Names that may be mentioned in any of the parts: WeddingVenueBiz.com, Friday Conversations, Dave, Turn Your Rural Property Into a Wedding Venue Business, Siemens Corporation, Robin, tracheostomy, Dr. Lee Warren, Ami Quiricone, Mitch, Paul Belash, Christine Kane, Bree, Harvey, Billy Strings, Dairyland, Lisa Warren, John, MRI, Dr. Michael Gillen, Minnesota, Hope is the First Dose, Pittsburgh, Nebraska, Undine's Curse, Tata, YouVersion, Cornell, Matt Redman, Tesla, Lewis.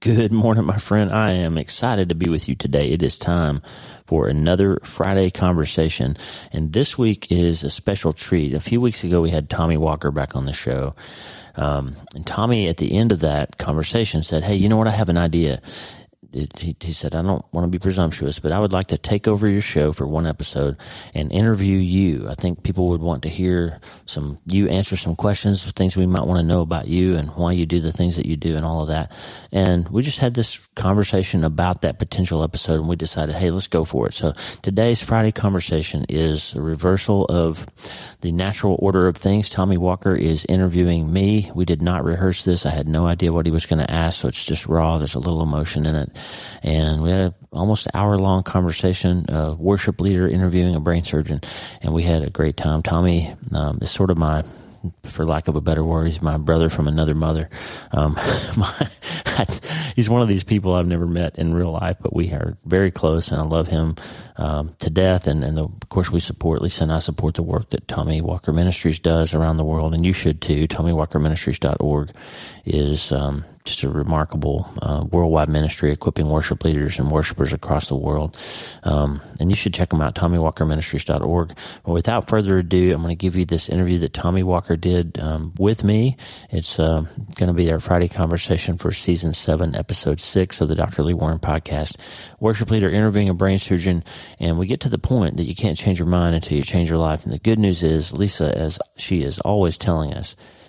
Good morning, my friend. I am excited to be with you today. It is time for another Friday conversation, and this week is a special treat. A few weeks ago, we had Tommy Walker back on the show, and Tommy, at the end of that conversation, said, hey, you know what? I have an idea. He said, I don't want to be presumptuous, but I would like to take over your show for one episode and interview you. I think people would want to hear you answer some questions, things we might want to know about you and why you do the things that you do and all of that. And we just had this conversation about that potential episode, and we decided, hey, let's go for it. So today's Friday conversation is a reversal of the natural order of things. Tommy Walker is interviewing me. We did not rehearse this. I had no idea what he was going to ask, so it's just raw. There's a little emotion in it. And we had an almost hour-long conversation, a worship leader interviewing a brain surgeon, and we had a great time. Tommy is sort of my, for lack of a better word, he's my brother from another mother. He's one of these people I've never met in real life, but we are very close, and I love him to death. And of course, we support, Lisa and I support the work that Tommy Walker Ministries does around the world, and you should too. TommyWalkerMinistries.org is just a remarkable worldwide ministry equipping worship leaders and worshipers across the world. And you should check them out, TommyWalkerMinistries.org. But without further ado, I'm going to give you this interview that Tommy Walker did with me. It's going to be our Friday conversation for Season 7, Episode 6 of the Dr. Lee Warren podcast. Worship leader interviewing a brain surgeon. And we get to the point that you can't change your mind until you change your life. And the good news is, Lisa, as she is always telling us,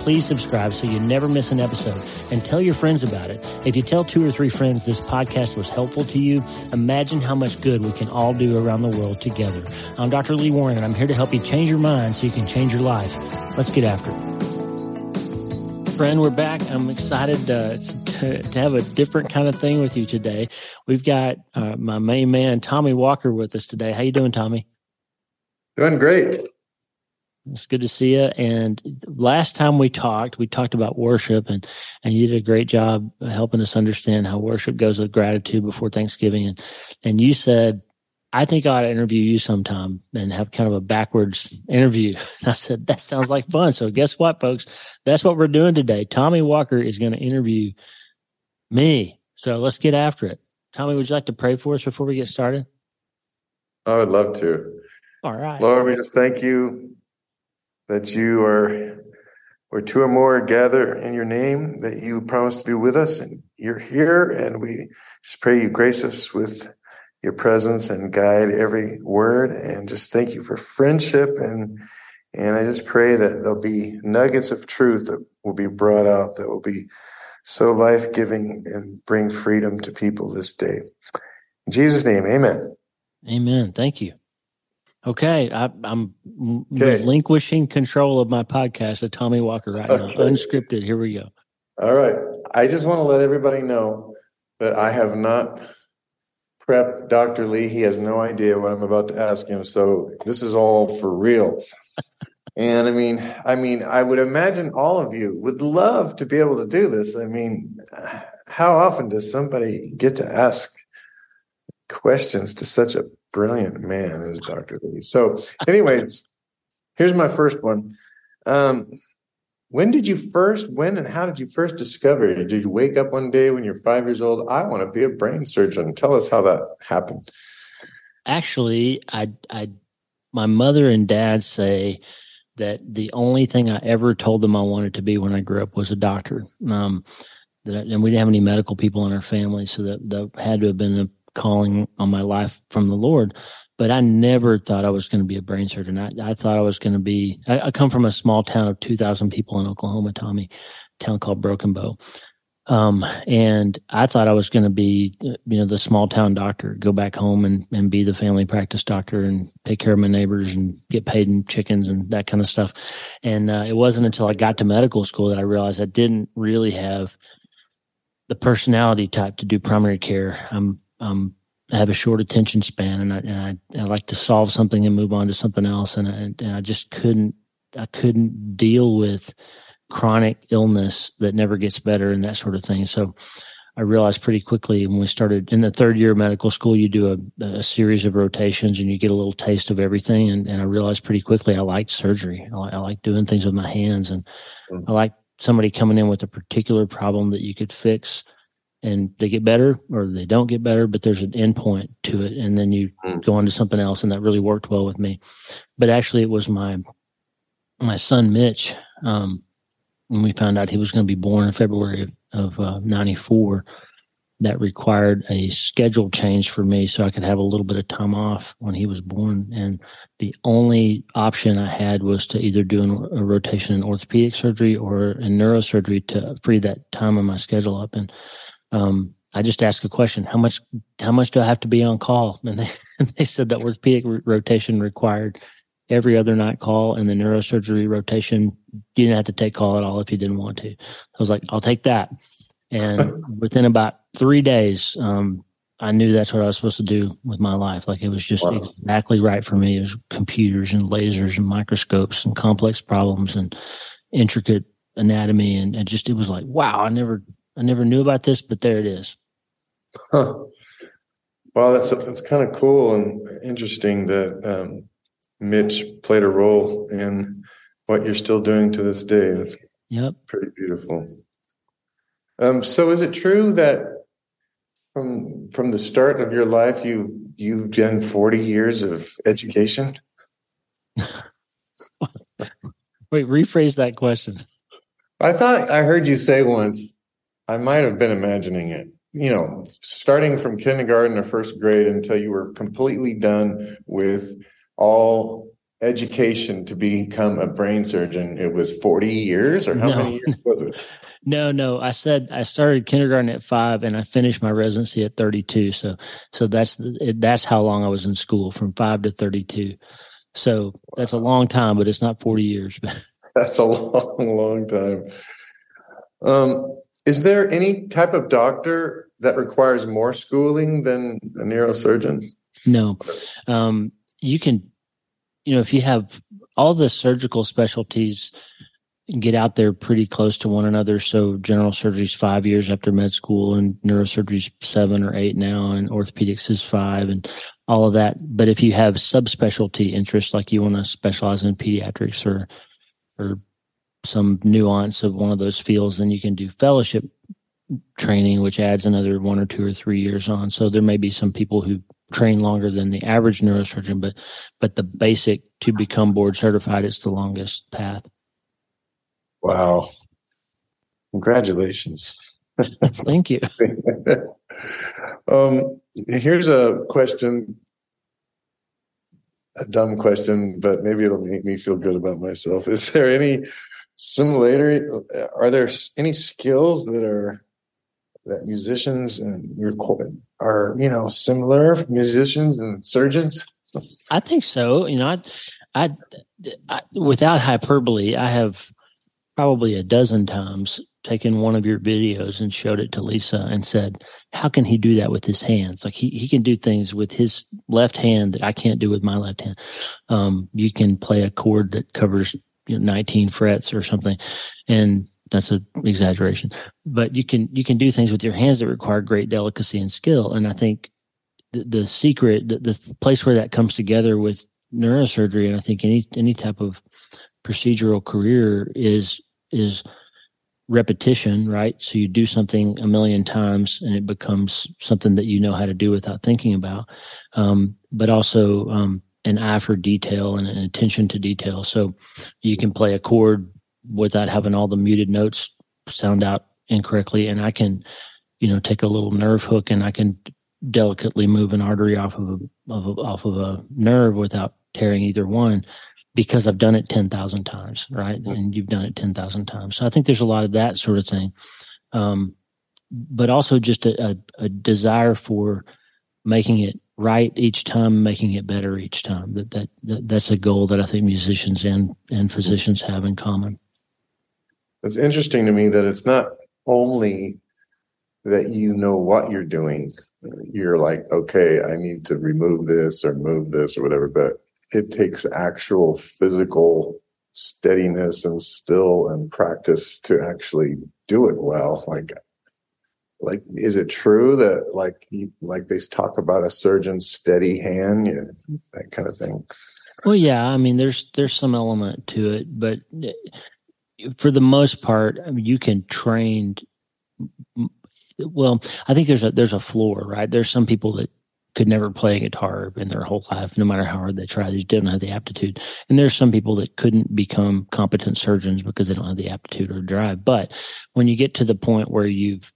please subscribe so you never miss an episode, and tell your friends about it. If you tell 2 or 3 friends this podcast was helpful to you, imagine how much good we can all do around the world together. I'm Dr. Lee Warren, and I'm here to help you change your mind so you can change your life. Let's get after it. Friend, we're back. I'm excited to have a different kind of thing with you today. We've got my main man, Tommy Walker, with us today. How you doing, Tommy? Doing great. It's good to see you. And last time we talked about worship, and you did a great job helping us understand how worship goes with gratitude before Thanksgiving. And you said, I think I ought to interview you sometime and have kind of a backwards interview. And I said, that sounds like fun. So guess what, folks? That's what we're doing today. Tommy Walker is going to interview me. So let's get after it. Tommy, would you like to pray for us before we get started? I would love to. All right. Lord, we just thank you that you are, where 2 or more gather in your name, that you promise to be with us, and you're here, and we just pray you grace us with your presence and guide every word, and just thank you for friendship, and I just pray that there'll be nuggets of truth that will be brought out, that will be so life-giving and bring freedom to people this day. In Jesus' name, amen. Amen. Thank you. Okay, I'm relinquishing control of my podcast to Tommy Walker right now. Unscripted. Here we go. All right. I just want to let everybody know that I have not prepped Dr. Lee. He has no idea what I'm about to ask him, so this is all for real. And I mean, I would imagine all of you would love to be able to do this. I mean, how often does somebody get to ask questions to such a brilliant man is Dr. Lee. So anyways, here's my first one. When and how did you first discover it? Did you wake up one day when you're 5 years old? I want to be a brain surgeon. Tell us how that happened. Actually, my mother and dad say that the only thing I ever told them I wanted to be when I grew up was a doctor. And we didn't have any medical people in our family, so that had to have been the calling on my life from the Lord. But I never thought I was going to be a brain surgeon. I thought I was going to be, I come from a small town of 2,000 people in Oklahoma, Tommy, a town called Broken Bow. And I thought I was going to be, you know, the small town doctor, go back home and be the family practice doctor and take care of my neighbors and get paid in chickens and that kind of stuff. And it wasn't until I got to medical school that I realized I didn't really have the personality type to do primary care. I have a short attention span, and I like to solve something and move on to something else. And I just couldn't deal with chronic illness that never gets better and that sort of thing. So I realized pretty quickly when we started in the third year of medical school, you do a series of rotations and you get a little taste of everything. And I realized pretty quickly I liked surgery. I like doing things with my hands, and I like somebody coming in with a particular problem that you could fix. And they get better or they don't get better, but there's an end point to it. And then you go on to something else. And that really worked well with me. But actually it was my son, Mitch, when we found out he was going to be born in February of 94, that required a schedule change for me so I could have a little bit of time off when he was born. And the only option I had was to either do a rotation in orthopedic surgery or in neurosurgery to free that time on my schedule up. And I just asked a question: how much do I have to be on call? And they said that orthopedic rotation required every other night call, and the neurosurgery rotation, you didn't have to take call at all if you didn't want to. I was like, I'll take that. And within about 3 days, I knew that's what I was supposed to do with my life. Like, it was just exactly right for me. It was computers and lasers and microscopes and complex problems and intricate anatomy. And just, it was like, wow, I never knew about this, but there it is. Huh. Well, that's kind of cool and interesting that Mitch played a role in what you're still doing to this day. That's pretty beautiful. So is it true that from the start of your life, you've done 40 years of education? Wait, rephrase that question. I thought I heard you say once, I might have been imagining it, you know, starting from kindergarten or first grade until you were completely done with all education to become a brain surgeon. It was 40 years or many years was it? No. I said I started kindergarten at 5 and I finished my residency at 32. So that's how long I was in school, from 5 to 32. So that's a long time, but it's not 40 years. That's a long, long time. Is there any type of doctor that requires more schooling than a neurosurgeon? No. You can, you know, if you have all the surgical specialties, get out there pretty close to one another. So general surgery is 5 years after med school, and neurosurgery is 7 or 8 now, and orthopedics is 5, and all of that. But if you have subspecialty interests, like you want to specialize in pediatrics or some nuance of one of those fields, then you can do fellowship training, which adds another 1 or 2 or 3 years on. So there may be some people who train longer than the average neurosurgeon, but the basic to become board certified, it's the longest path. Wow. Congratulations. Thank you. Here's a question, a dumb question, but maybe it'll make me feel good about myself. Are there any skills that musicians are similar, musicians and surgeons? I think so. You know, I without hyperbole, I have probably a dozen times taken one of your videos and showed it to Lisa and said, how can he do that with his hands? Like, he can do things with his left hand that I can't do with my left hand. You can play a chord that covers 19 frets or something. And that's an exaggeration, but you can do things with your hands that require great delicacy and skill. And I think the secret, the place where that comes together with neurosurgery, and I think any type of procedural career, is repetition, right? So you do something a million times and it becomes something that you know how to do without thinking about, but also an eye for detail and an attention to detail. So you can play a chord without having all the muted notes sound out incorrectly. And I can, take a little nerve hook and I can delicately move an artery off of a nerve without tearing either one, because I've done it 10,000 times, right? And you've done it 10,000 times. So I think there's a lot of that sort of thing. But also just a desire for making it right each time, making it better each time. That's a goal that I think musicians and physicians have in common. It's interesting to me that it's not only that you know what you're doing. You're like, okay, I need to remove this or move this or whatever, but it takes actual physical steadiness and still and practice to actually do it well. Like, is it true that like they talk about a surgeon's steady hand, you know, that kind of thing? Well, yeah, I mean, there's some element to it, but for the most part, I mean, you can train. Well, I think there's a floor, right? There's some people that could never play a guitar in their whole life, no matter how hard they try. They just didn't have the aptitude. And there's some people that couldn't become competent surgeons because they don't have the aptitude or drive. But when you get to the point where you've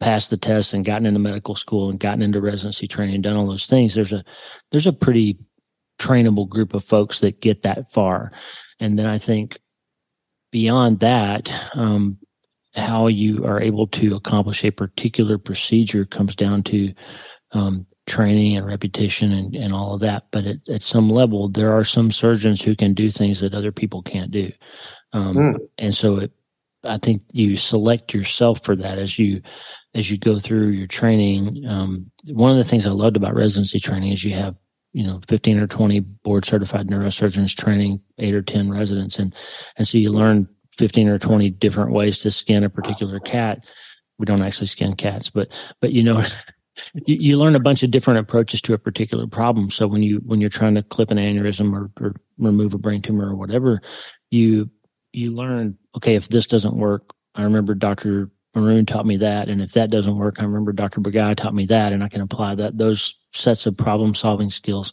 passed the tests and gotten into medical school and gotten into residency training and done all those things, there's a pretty trainable group of folks that get that far. And then I think beyond that, how you are able to accomplish a particular procedure comes down to training and repetition and all of that. But at some level, there are some surgeons who can do things that other people can't do. And so I think you select yourself for that as you go through your training. One of the things I loved about residency training is you have, 15 or 20 board certified neurosurgeons training 8 or 10 residents. And so you learn 15 or 20 different ways to skin a particular cat. We don't actually skin cats, but you learn a bunch of different approaches to a particular problem. So when you're trying to clip an aneurysm or remove a brain tumor or whatever, you learn, okay, if this doesn't work, I remember Dr. Maroon taught me that. And if that doesn't work, I remember Dr. Bagai taught me that. And I can apply those sets of problem solving skills.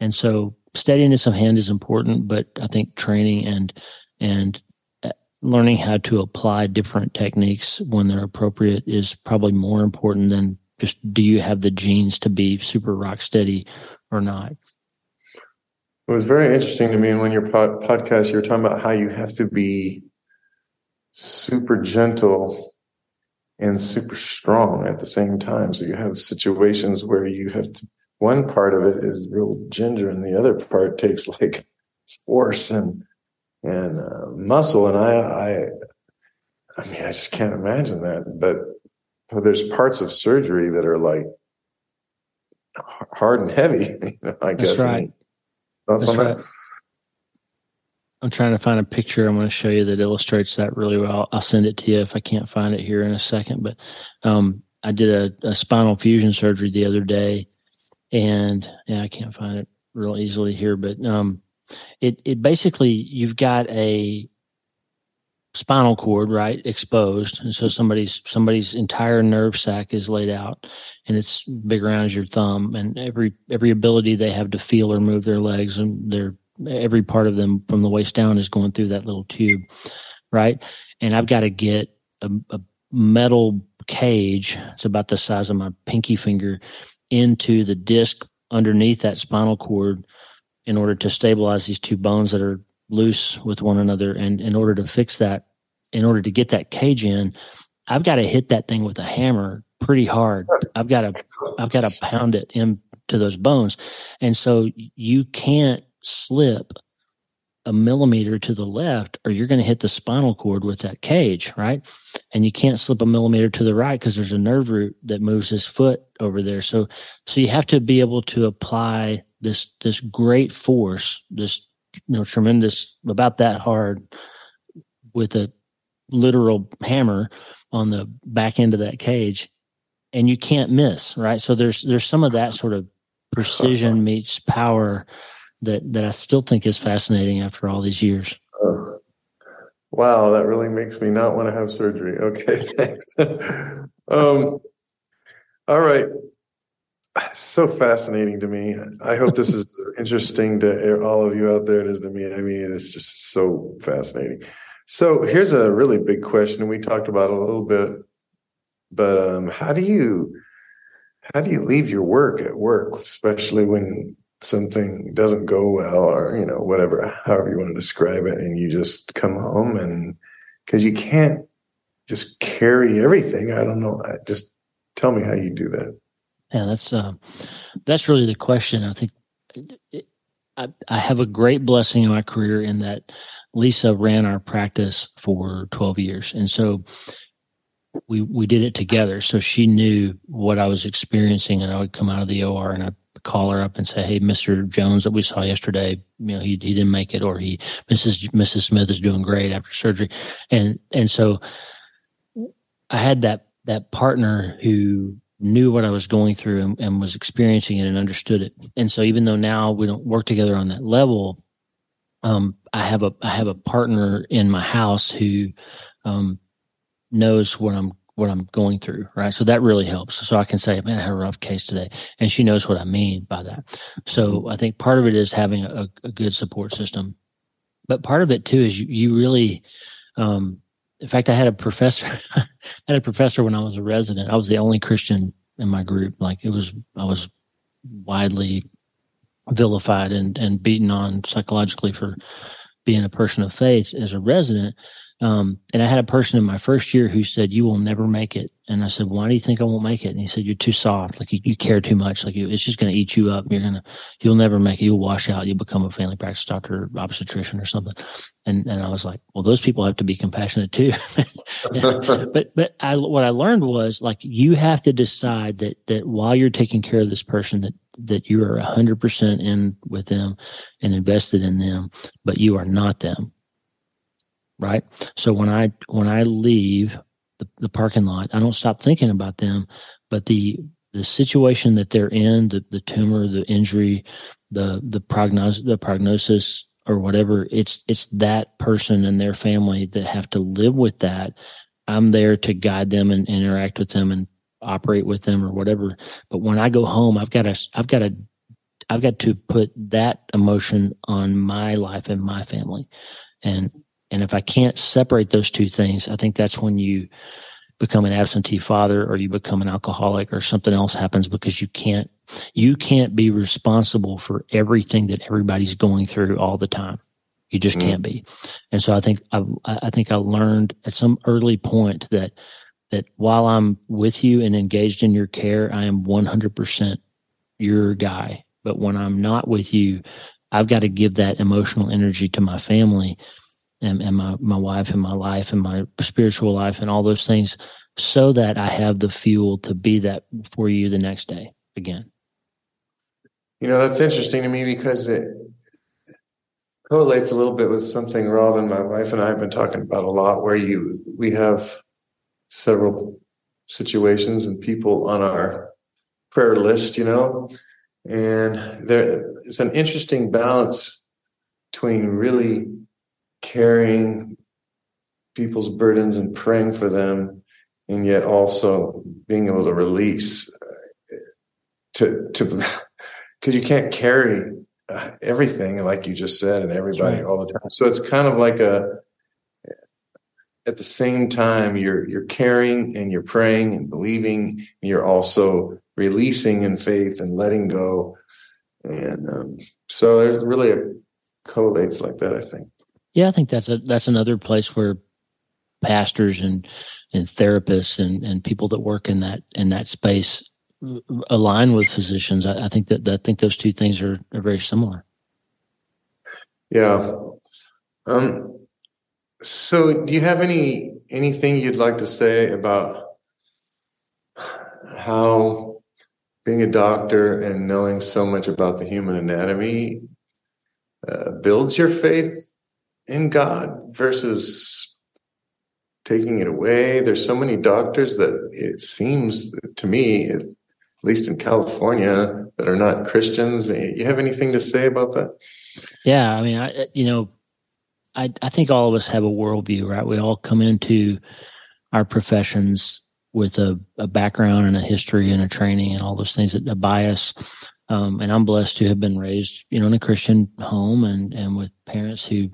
And so steadiness of hand is important, but I think training and learning how to apply different techniques when they're appropriate is probably more important than just, do you have the genes to be super rock steady or not? It was very interesting to me. And when your podcast, you were talking about how you have to be super gentle and super strong at the same time. So you have situations where you have to, one part of it is real ginger and the other part takes like force and muscle. And I mean, I just can't imagine that, but there's parts of surgery that are like hard and heavy, I guess. That's right. That's right. I'm trying to find a picture I'm going to show you that illustrates that really well. I'll send it to you if I can't find it here in a second. But I did a spinal fusion surgery the other day, and I can't find it real easily here. But it basically, you've got a spinal cord, right, exposed, and so somebody's entire nerve sac is laid out, and it's big around as your thumb, and every ability they have to feel or move their legs and their every part of them from the waist down is going through that little tube, right? And I've got to get a metal cage, it's about the size of my pinky finger, into the disc underneath that spinal cord in order to stabilize these two bones that are loose with one another. And in order to fix that, in order to get that cage in, I've got to hit that thing with a hammer pretty hard. I've got to pound it into those bones. And so you can't slip a millimeter to the left or you're going to hit the spinal cord with that cage, right? And you can't slip a millimeter to the right because there's a nerve root that moves his foot over there. So you have to be able to apply this great force, this tremendous, about that hard, with a literal hammer on the back end of that cage, and you can't miss, right? So there's some of that sort of precision meets power that I still think is fascinating after all these years. Oh. Wow, that really makes me not want to have surgery. Okay, thanks. All right. So fascinating to me. I hope this is interesting to all of you out there. It is to me. I mean, it's just so fascinating. So here's a really big question we talked about a little bit, but how do you leave your work at work, especially when something doesn't go well or, you know, whatever, however you want to describe it, and you just come home? And because you can't just carry everything. I don't know. Just tell me how you do that. Yeah, that's really the question. I think I have a great blessing in my career in that Lisa ran our practice for 12 years. And so we did it together. So she knew what I was experiencing, and I would come out of the OR and I'd call her up and say, "Hey, Mr. Jones that we saw yesterday, you know, he didn't make it," or Mrs. Smith is doing great after surgery. And so I had that partner who knew what I was going through and was experiencing it and understood it. And so even though now we don't work together on that level, I have a partner in my house who knows what I'm going through, right? So that really helps. So I can say, "Man, I had a rough case today," and she knows what I mean by that. So I think part of it is having a good support system, but part of it too is you really in fact, I had a professor. When I was a resident. I was the only Christian in my group. Like I was widely vilified and beaten on psychologically for being a person of faith as a resident. And I had a person in my first year who said, "You will never make it." And I said, "Why do you think I won't make it?" And he said, "You're too soft. Like you care too much. Like it's just going to eat you up. You'll never make it. You'll wash out. You'll become a family practice doctor, obstetrician, or something." And I was like, "Well, those people have to be compassionate too." But what I learned was, like, you have to decide that while you're taking care of this person, that you are 100% in with them and invested in them, but you are not them. Right. So when I leave the parking lot, I don't stop thinking about them, but the situation that they're in, the tumor, the injury, the prognosis or whatever, it's that person and their family that have to live with that. I'm there to guide them and interact with them and operate with them or whatever. But when I go home, I've got to put that emotion on my life and my family. And if I can't separate those two things, I think that's when you become an absentee father or you become an alcoholic or something else happens, because you can't be responsible for everything that everybody's going through all the time. You just can't be. And so I think I learned at some early point that while I'm with you and engaged in your care, I am 100% your guy. But when I'm not with you, I've got to give that emotional energy to my family and my wife and my life and my spiritual life and all those things, so that I have the fuel to be that for you the next day again. You know, that's interesting to me because it correlates a little bit with something Robin, my wife, and I have been talking about a lot, where we have several situations and people on our prayer list, you know, and there is an interesting balance between really carrying people's burdens and praying for them, and yet also being able to release because you can't carry everything, like you just said, and everybody right. all the time. So it's kind of like at the same time you're carrying and you're praying and believing, and you're also releasing in faith and letting go. And so there's really a correlates like that, I think. Yeah, I think that's another place where pastors and therapists and people that work in that space align with physicians. I think those two things are very similar. Yeah. So, do you have anything you'd like to say about how being a doctor and knowing so much about the human anatomy builds your faith in God versus taking it away? There's so many doctors that it seems to me, at least in California, that are not Christians. You have anything to say about that? Yeah. I mean, I think all of us have a worldview, right? We all come into our professions with a background and a history and a training and all those things that bias. And I'm blessed to have been raised, you know, in a Christian home and with parents who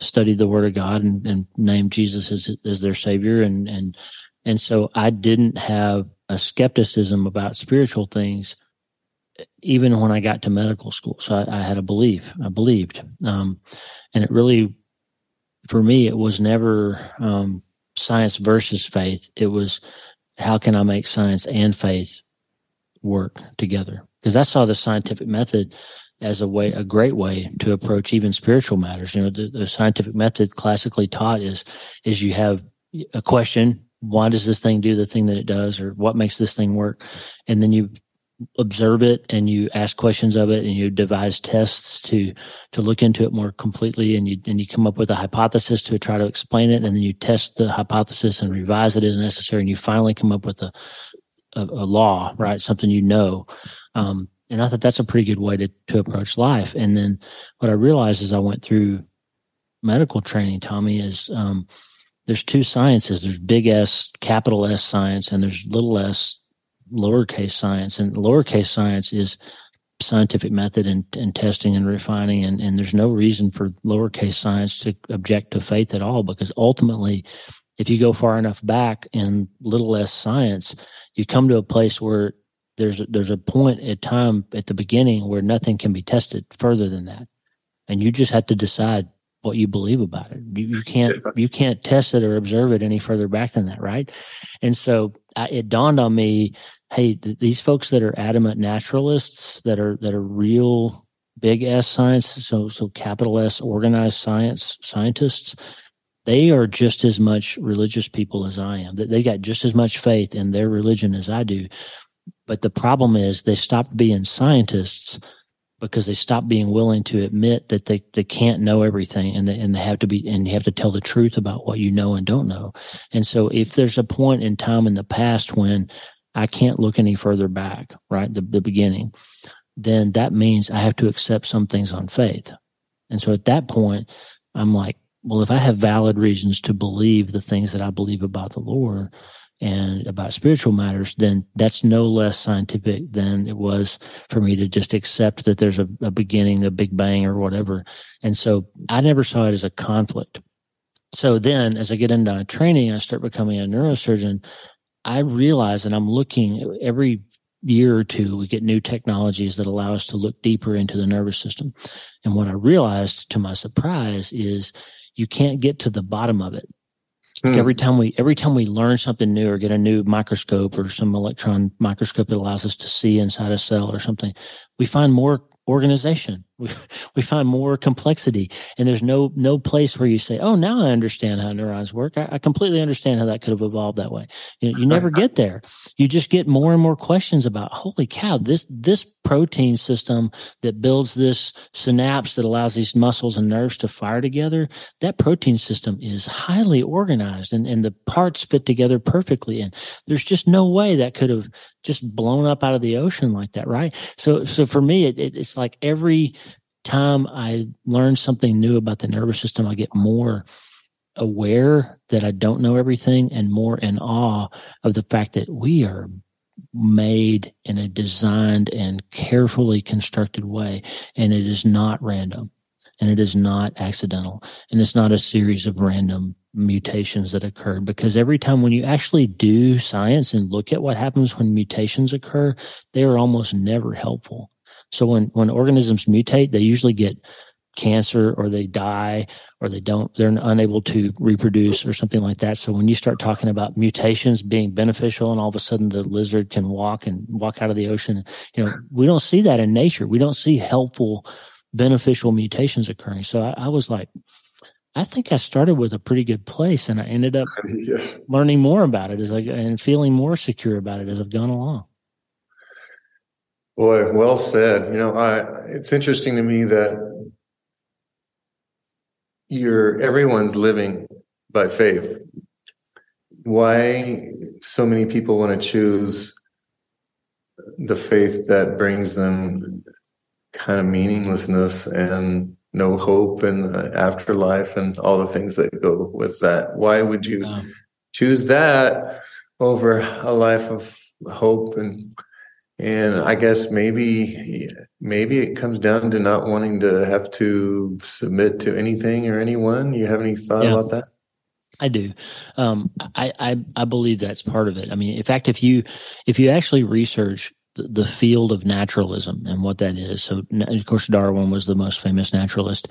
studied the Word of God and named Jesus as their Savior. And so I didn't have a skepticism about spiritual things, even when I got to medical school. So I had a belief. I believed. And it really, for me, it was never science versus faith. It was, how can I make science and faith work together? Because I saw the scientific method as a great way to approach even spiritual matters. You know, the scientific method classically taught is you have a question. Why does this thing do the thing that it does, or what makes this thing work? And then you observe it and you ask questions of it and you devise tests to look into it more completely. And you come up with a hypothesis to try to explain it. And then you test the hypothesis and revise it as necessary. And you finally come up with a law, right? Something, you know. And I thought that's a pretty good way to approach life. And then what I realized as I went through medical training, Tommy, is there's two sciences. There's big S, capital S science, and there's little s, lowercase science. And lowercase science is scientific method and testing and refining. And there's no reason for lowercase science to object to faith at all, because ultimately, if you go far enough back in little s science, you come to a place where there's a point at time at the beginning where nothing can be tested further than that. And you just have to decide what you believe about it. You can't test it or observe it any further back than that. Right. And so it dawned on me, hey, these folks that are adamant naturalists, that are real big S science, so capital S organized science scientists, they are just as much religious people as I am. They got just as much faith in their religion as I do. But the problem is they stopped being scientists because they stopped being willing to admit that they can't know everything, and they have to be, and you have to tell the truth about what you know and don't know. And so if there's a point in time in the past when I can't look any further back, right, the beginning, then that means I have to accept some things on faith. And so at that point, I'm like, well, if I have valid reasons to believe the things that I believe about the Lord and about spiritual matters, then that's no less scientific than it was for me to just accept that there's a beginning, the Big Bang or whatever. And so I never saw it as a conflict. So then as I get into training, I start becoming a neurosurgeon. I realize, and I'm looking every year or two, we get new technologies that allow us to look deeper into the nervous system. And what I realized to my surprise is you can't get to the bottom of it. Like every time we learn something new or get a new microscope or some electron microscope that allows us to see inside a cell or something, we find more organization. We find more complexity. And there's no place where you say, oh, now I understand how neurons work. I completely understand how that could have evolved that way. You never get there. You just get more and more questions about, holy cow, this protein system that builds this synapse that allows these muscles and nerves to fire together, that protein system is highly organized and the parts fit together perfectly. And there's just no way that could have just blown up out of the ocean like that, right? So for me, it's like every time I learn something new about the nervous system, I get more aware that I don't know everything and more in awe of the fact that we are made in a designed and carefully constructed way. And it is not random, and it is not accidental, and it's not a series of random mutations that occurred. Because every time when you actually do science and look at what happens when mutations occur, they are almost never helpful. So when organisms mutate, they usually get cancer, or they die, or they're unable to reproduce or something like that. So when you start talking about mutations being beneficial and all of a sudden the lizard can walk out of the ocean, you know, we don't see that in nature. We don't see helpful, beneficial mutations occurring. So I was like, I think I started with a pretty good place, and I ended up learning more about it and feeling more secure about it as I've gone along. Boy, well said. You know, it's interesting to me that everyone's living by faith. Why so many people want to choose the faith that brings them kind of meaninglessness and no hope and afterlife and all the things that go with that? Why would you choose that over a life of hope? And I guess maybe it comes down to not wanting to have to submit to anything or anyone. You have any thought about that? I do. I believe that's part of it. I mean, in fact, if you actually research the field of naturalism and what that is, so of course Darwin was the most famous naturalist,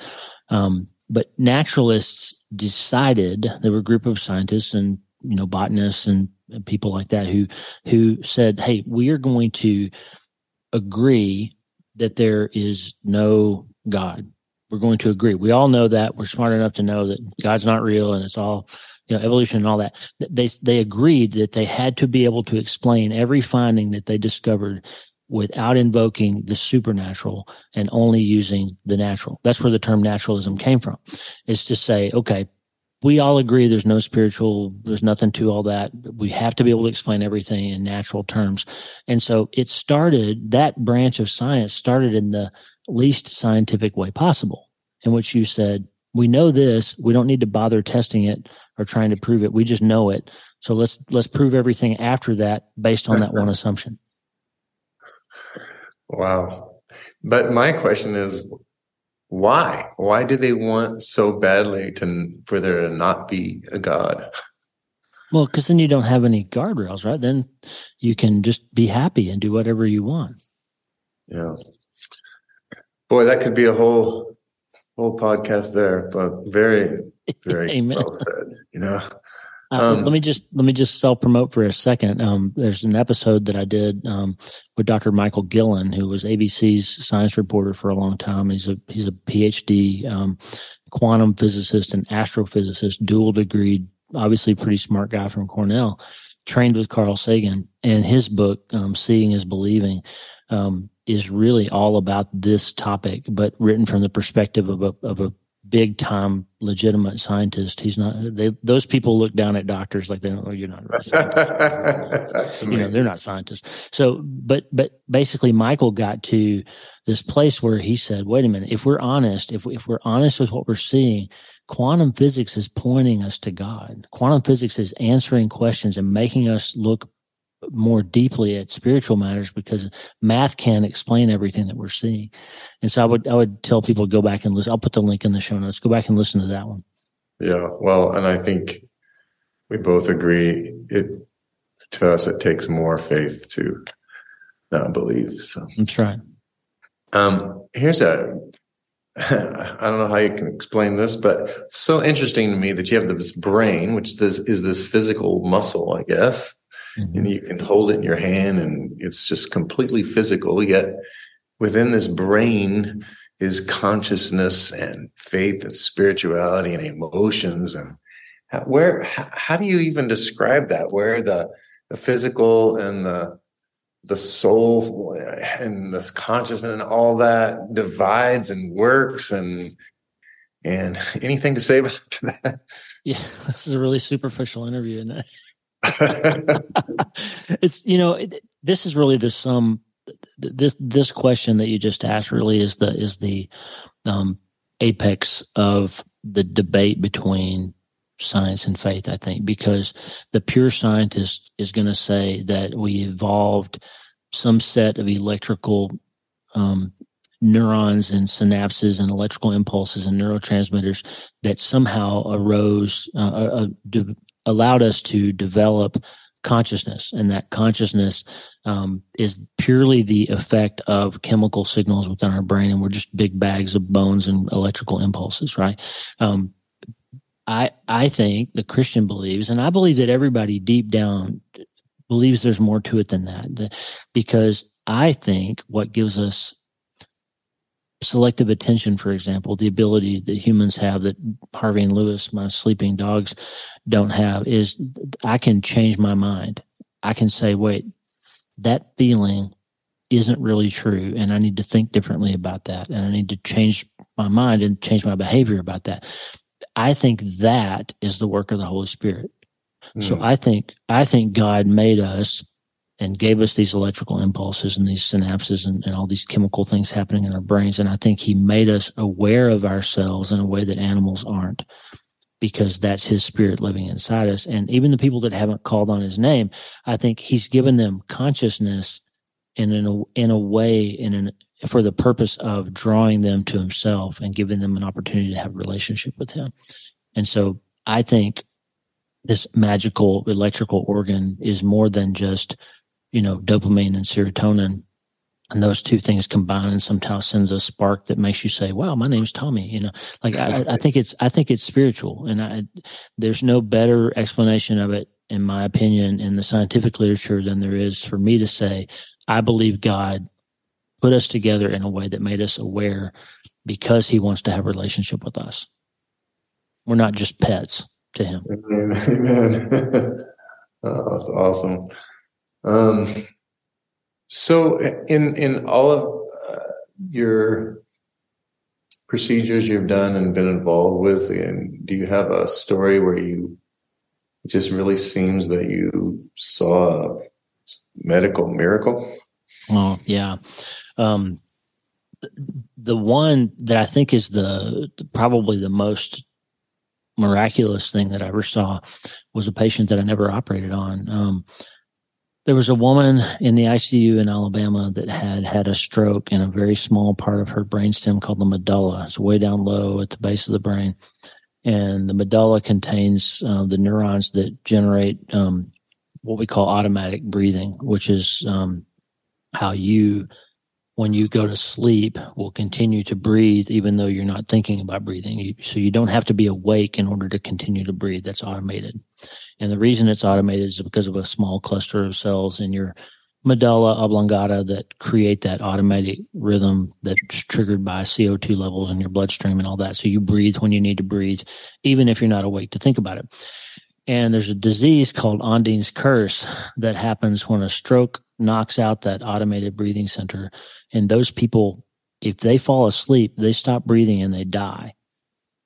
but naturalists decided, there were a group of scientists and botanists and people like that who said, hey, we are going to agree that there is no God. We're going to agree. We all know that. We're smart enough to know that God's not real and it's all, evolution and all that. They agreed that they had to be able to explain every finding that they discovered without invoking the supernatural and only using the natural. That's where the term naturalism came from. It's to say, okay, we all agree there's no spiritual, there's nothing to all that. We have to be able to explain everything in natural terms. And so it started, that branch of science started in the least scientific way possible, in which you said, we know this, we don't need to bother testing it or trying to prove it. We just know it. So let's prove everything after that based on that one assumption. Wow. But my question is, why? Why do they want so badly for there to not be a God? Well, because then you don't have any guardrails, right? Then you can just be happy and do whatever you want. Yeah. Boy, that could be a whole podcast there, but very, very well said. Let me just self promote for a second. There's an episode that I did with Dr. Michael Gillen, who was ABC's science reporter for a long time. He's a PhD quantum physicist and astrophysicist, dual degreed, obviously pretty smart guy from Cornell, trained with Carl Sagan, and his book Seeing Is Believing is really all about this topic, but written from the perspective of a big time legitimate scientist. He's not. Those people look down at doctors like they don't. Oh, you're not a scientist. They're not scientists. So, but basically, Michael got to this place where he said, "Wait a minute. If we're honest, if we're honest with what we're seeing, quantum physics is pointing us to God. Quantum physics is answering questions and making us look more deeply at spiritual matters, because math can't explain everything that we're seeing." And so I would tell people, go back and listen. I'll put the link in the show notes. Go back and listen to that one. Yeah. Well, and I think we both agree it takes more faith to not believe. So that's right. Here's I don't know how you can explain this, but it's so interesting to me that you have this brain, which is this physical muscle, I guess. And you can hold it in your hand, and it's just completely physical. Yet within this brain is consciousness and faith and spirituality and emotions. And how do you even describe that? Where the physical and the soul and this consciousness and all that divides and works, and anything to say about that? Yeah, this is a really superficial interview, isn't it? It's this is really the sum. This question that you just asked really is the apex of the debate between science and faith, I think, because the pure scientist is going to say that we evolved some set of electrical neurons and synapses and electrical impulses and neurotransmitters that somehow arose allowed us to develop consciousness, and that consciousness is purely the effect of chemical signals within our brain, and we're just big bags of bones and electrical impulses, right? I think the Christian believes, and I believe that everybody deep down believes there's more to it than that, because I think what gives us selective attention, for example, the ability that humans have that Harvey and Lewis, my sleeping dogs, don't have, is I can change my mind. I can say, wait, that feeling isn't really true, and I need to think differently about that, and I need to change my mind and change my behavior about that. I think that is the work of the Holy Spirit. Mm. So I think God made us and gave us these electrical impulses and these synapses and all these chemical things happening in our brains. And I think he made us aware of ourselves in a way that animals aren't, because that's his spirit living inside us. And even the people that haven't called on his name, I think he's given them consciousness for the purpose of drawing them to himself and giving them an opportunity to have a relationship with him. And so I think this magical electrical organ is more than just, you know, dopamine and serotonin. And those two things combined and somehow sends a spark that makes you say, wow, my name's Tommy. You know, like I think it's spiritual, and there's no better explanation of it, in my opinion, in the scientific literature than there is for me to say, I believe God put us together in a way that made us aware because he wants to have a relationship with us. We're not just pets to him. Amen. Oh, that's awesome. So in all of your procedures you've done and been involved with, and do you have a story where you just really seems that you saw a medical miracle? Oh, yeah. The one that I think is probably the most miraculous thing that I ever saw was a patient that I never operated on. There was a woman in the ICU in Alabama that had a stroke in a very small part of her brainstem called the medulla. It's way down low at the base of the brain. And the medulla contains the neurons that generate what we call automatic breathing, which is how you, when you go to sleep, will continue to breathe even though you're not thinking about breathing. So you don't have to be awake in order to continue to breathe. That's automated. And the reason it's automated is because of a small cluster of cells in your medulla oblongata that create that automatic rhythm that's triggered by CO2 levels in your bloodstream and all that. So you breathe when you need to breathe, even if you're not awake to think about it. And there's a disease called Undine's Curse that happens when a stroke knocks out that automated breathing center. And those people, if they fall asleep, they stop breathing and they die.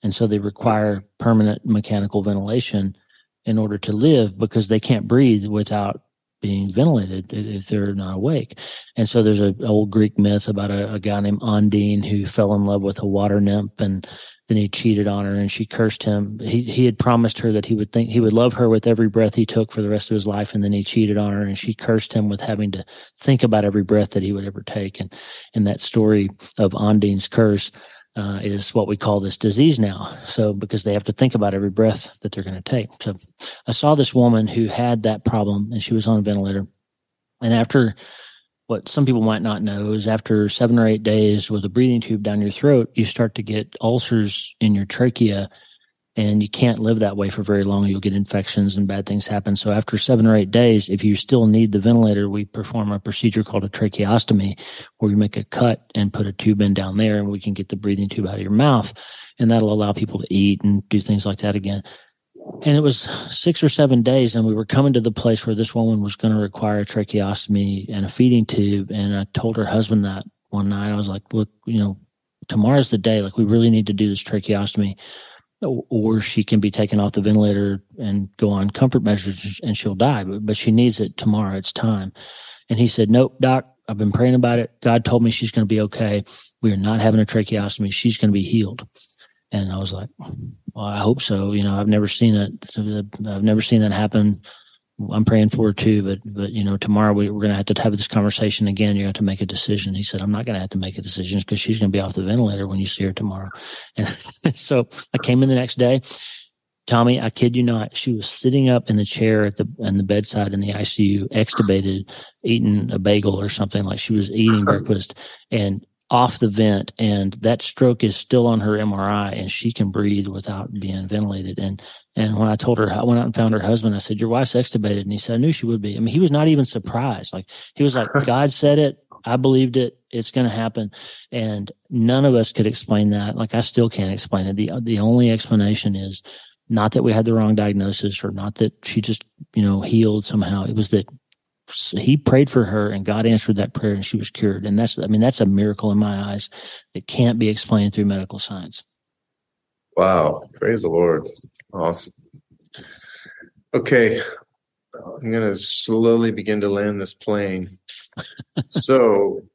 And so they require permanent mechanical ventilation in order to live because they can't breathe without being ventilated if they're not awake. And so there's an old Greek myth about a guy named Undine who fell in love with a water nymph, and then he cheated on her and she cursed him. He had promised her that he would love her with every breath he took for the rest of his life, and then he cheated on her and she cursed him with having to think about every breath that he would ever take. And that story of Undine's Curse is what we call this disease now. So because they have to think about every breath that they're going to take. So I saw this woman who had that problem, and she was on a ventilator. And after what some people might not know is after 7 or 8 days with a breathing tube down your throat, you start to get ulcers in your trachea, and you can't live that way for very long. You'll get infections and bad things happen. So after 7 or 8 days, if you still need the ventilator, we perform a procedure called a tracheostomy, where we make a cut and put a tube in down there, and we can get the breathing tube out of your mouth. And that'll allow people to eat and do things like that again. And it was 6 or 7 days, and we were coming to the place where this woman was going to require a tracheostomy and a feeding tube. And I told her husband that one night. I was like, look, you know, tomorrow's the day. Like, we really need to do this tracheostomy, or she can be taken off the ventilator and go on comfort measures and she'll die, but she needs it tomorrow. It's time. And he said, nope, doc, I've been praying about it. God told me she's going to be okay. We are not having a tracheostomy. She's going to be healed. And I was like, well, I hope so. You know, I've never seen it. I've never seen that happen. I'm praying for her too, but you know, tomorrow we're going to have this conversation again. You're going to have to make a decision. He said, I'm not going to have to make a decision because she's going to be off the ventilator when you see her tomorrow. And so I came in the next day. Tommy, I kid you not, she was sitting up in the chair at the bedside in the ICU, extubated, eating a bagel or something. Like, she was eating breakfast and off the vent, and that stroke is still on her MRI, and she can breathe without being ventilated. And when I told her, I went out and found her husband. I said, your wife's extubated. And he said, I knew she would be. I mean, he was not even surprised. Like, he was like, God said it. I believed it. It's going to happen. And none of us could explain that. Like, I still can't explain it. The only explanation is not that we had the wrong diagnosis, or not that she just, you know, healed somehow. It was that he prayed for her, and God answered that prayer, and she was cured. And that's a miracle in my eyes. It can't be explained through medical science. Wow. Praise the Lord. Awesome. Okay. I'm going to slowly begin to land this plane. So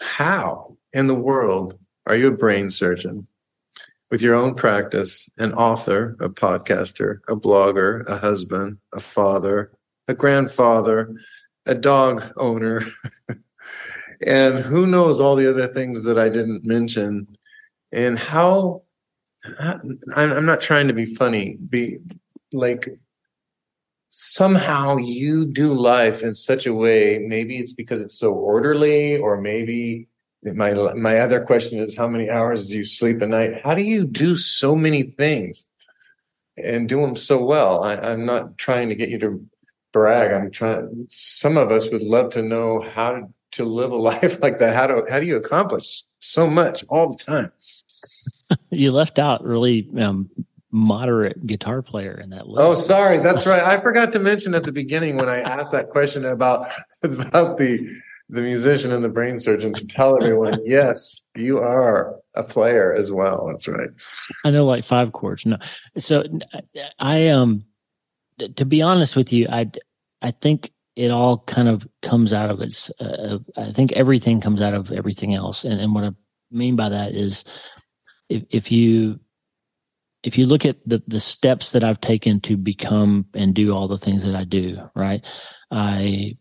how in the world are you a brain surgeon with your own practice, an author, a podcaster, a blogger, a husband, a father, a grandfather, a dog owner, and who knows all the other things that I didn't mention? And how, I'm not trying to be funny, be like, somehow you do life in such a way, maybe it's because it's so orderly, or maybe my other question is, how many hours do you sleep a night? How do you do so many things and do them so well? I'm not trying to get you to brag. Some of us would love to know how to live a life like that. How do you accomplish so much all the time? You left out really moderate guitar player in that list. Oh, sorry. That's right. I forgot to mention at the beginning when I asked that question about the musician and the brain surgeon to tell everyone, yes, you are a player as well. That's right. I know like five chords. No. So I to be honest with you, I think it all kind of comes out of its, I think everything comes out of everything else. And what I mean by that is if you look at the steps that I've taken to become and do all the things that I do, right? I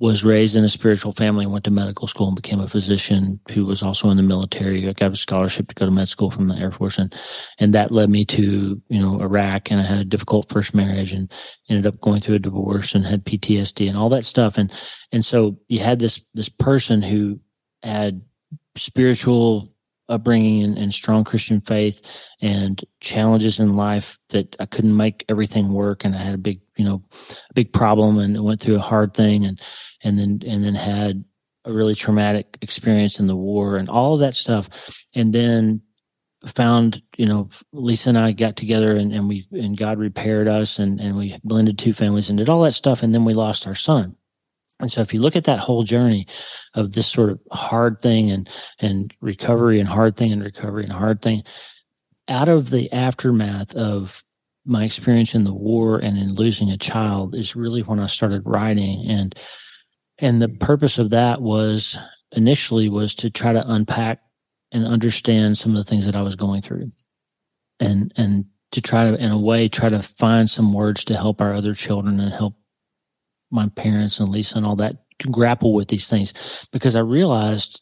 was raised in a spiritual family, went to medical school and became a physician who was also in the military. I got a scholarship to go to med school from the Air Force. And that led me to, Iraq. And I had a difficult first marriage and ended up going through a divorce and had PTSD and all that stuff. And so you had this person who had spiritual upbringing and strong Christian faith and challenges in life that I couldn't make everything work. And I had a big problem and went through a hard thing and then had a really traumatic experience in the war and all of that stuff. And then found, Lisa and I got together and God repaired us and we blended two families and did all that stuff. And then we lost our son. And so if you look at that whole journey of this sort of hard thing and recovery and hard thing and recovery and hard thing, out of the aftermath of my experience in the war and in losing a child is really when I started writing. And the purpose of that was initially to try to unpack and understand some of the things that I was going through and to try to, in a way, try to find some words to help our other children and help my parents and Lisa and all that to grapple with these things, because I realized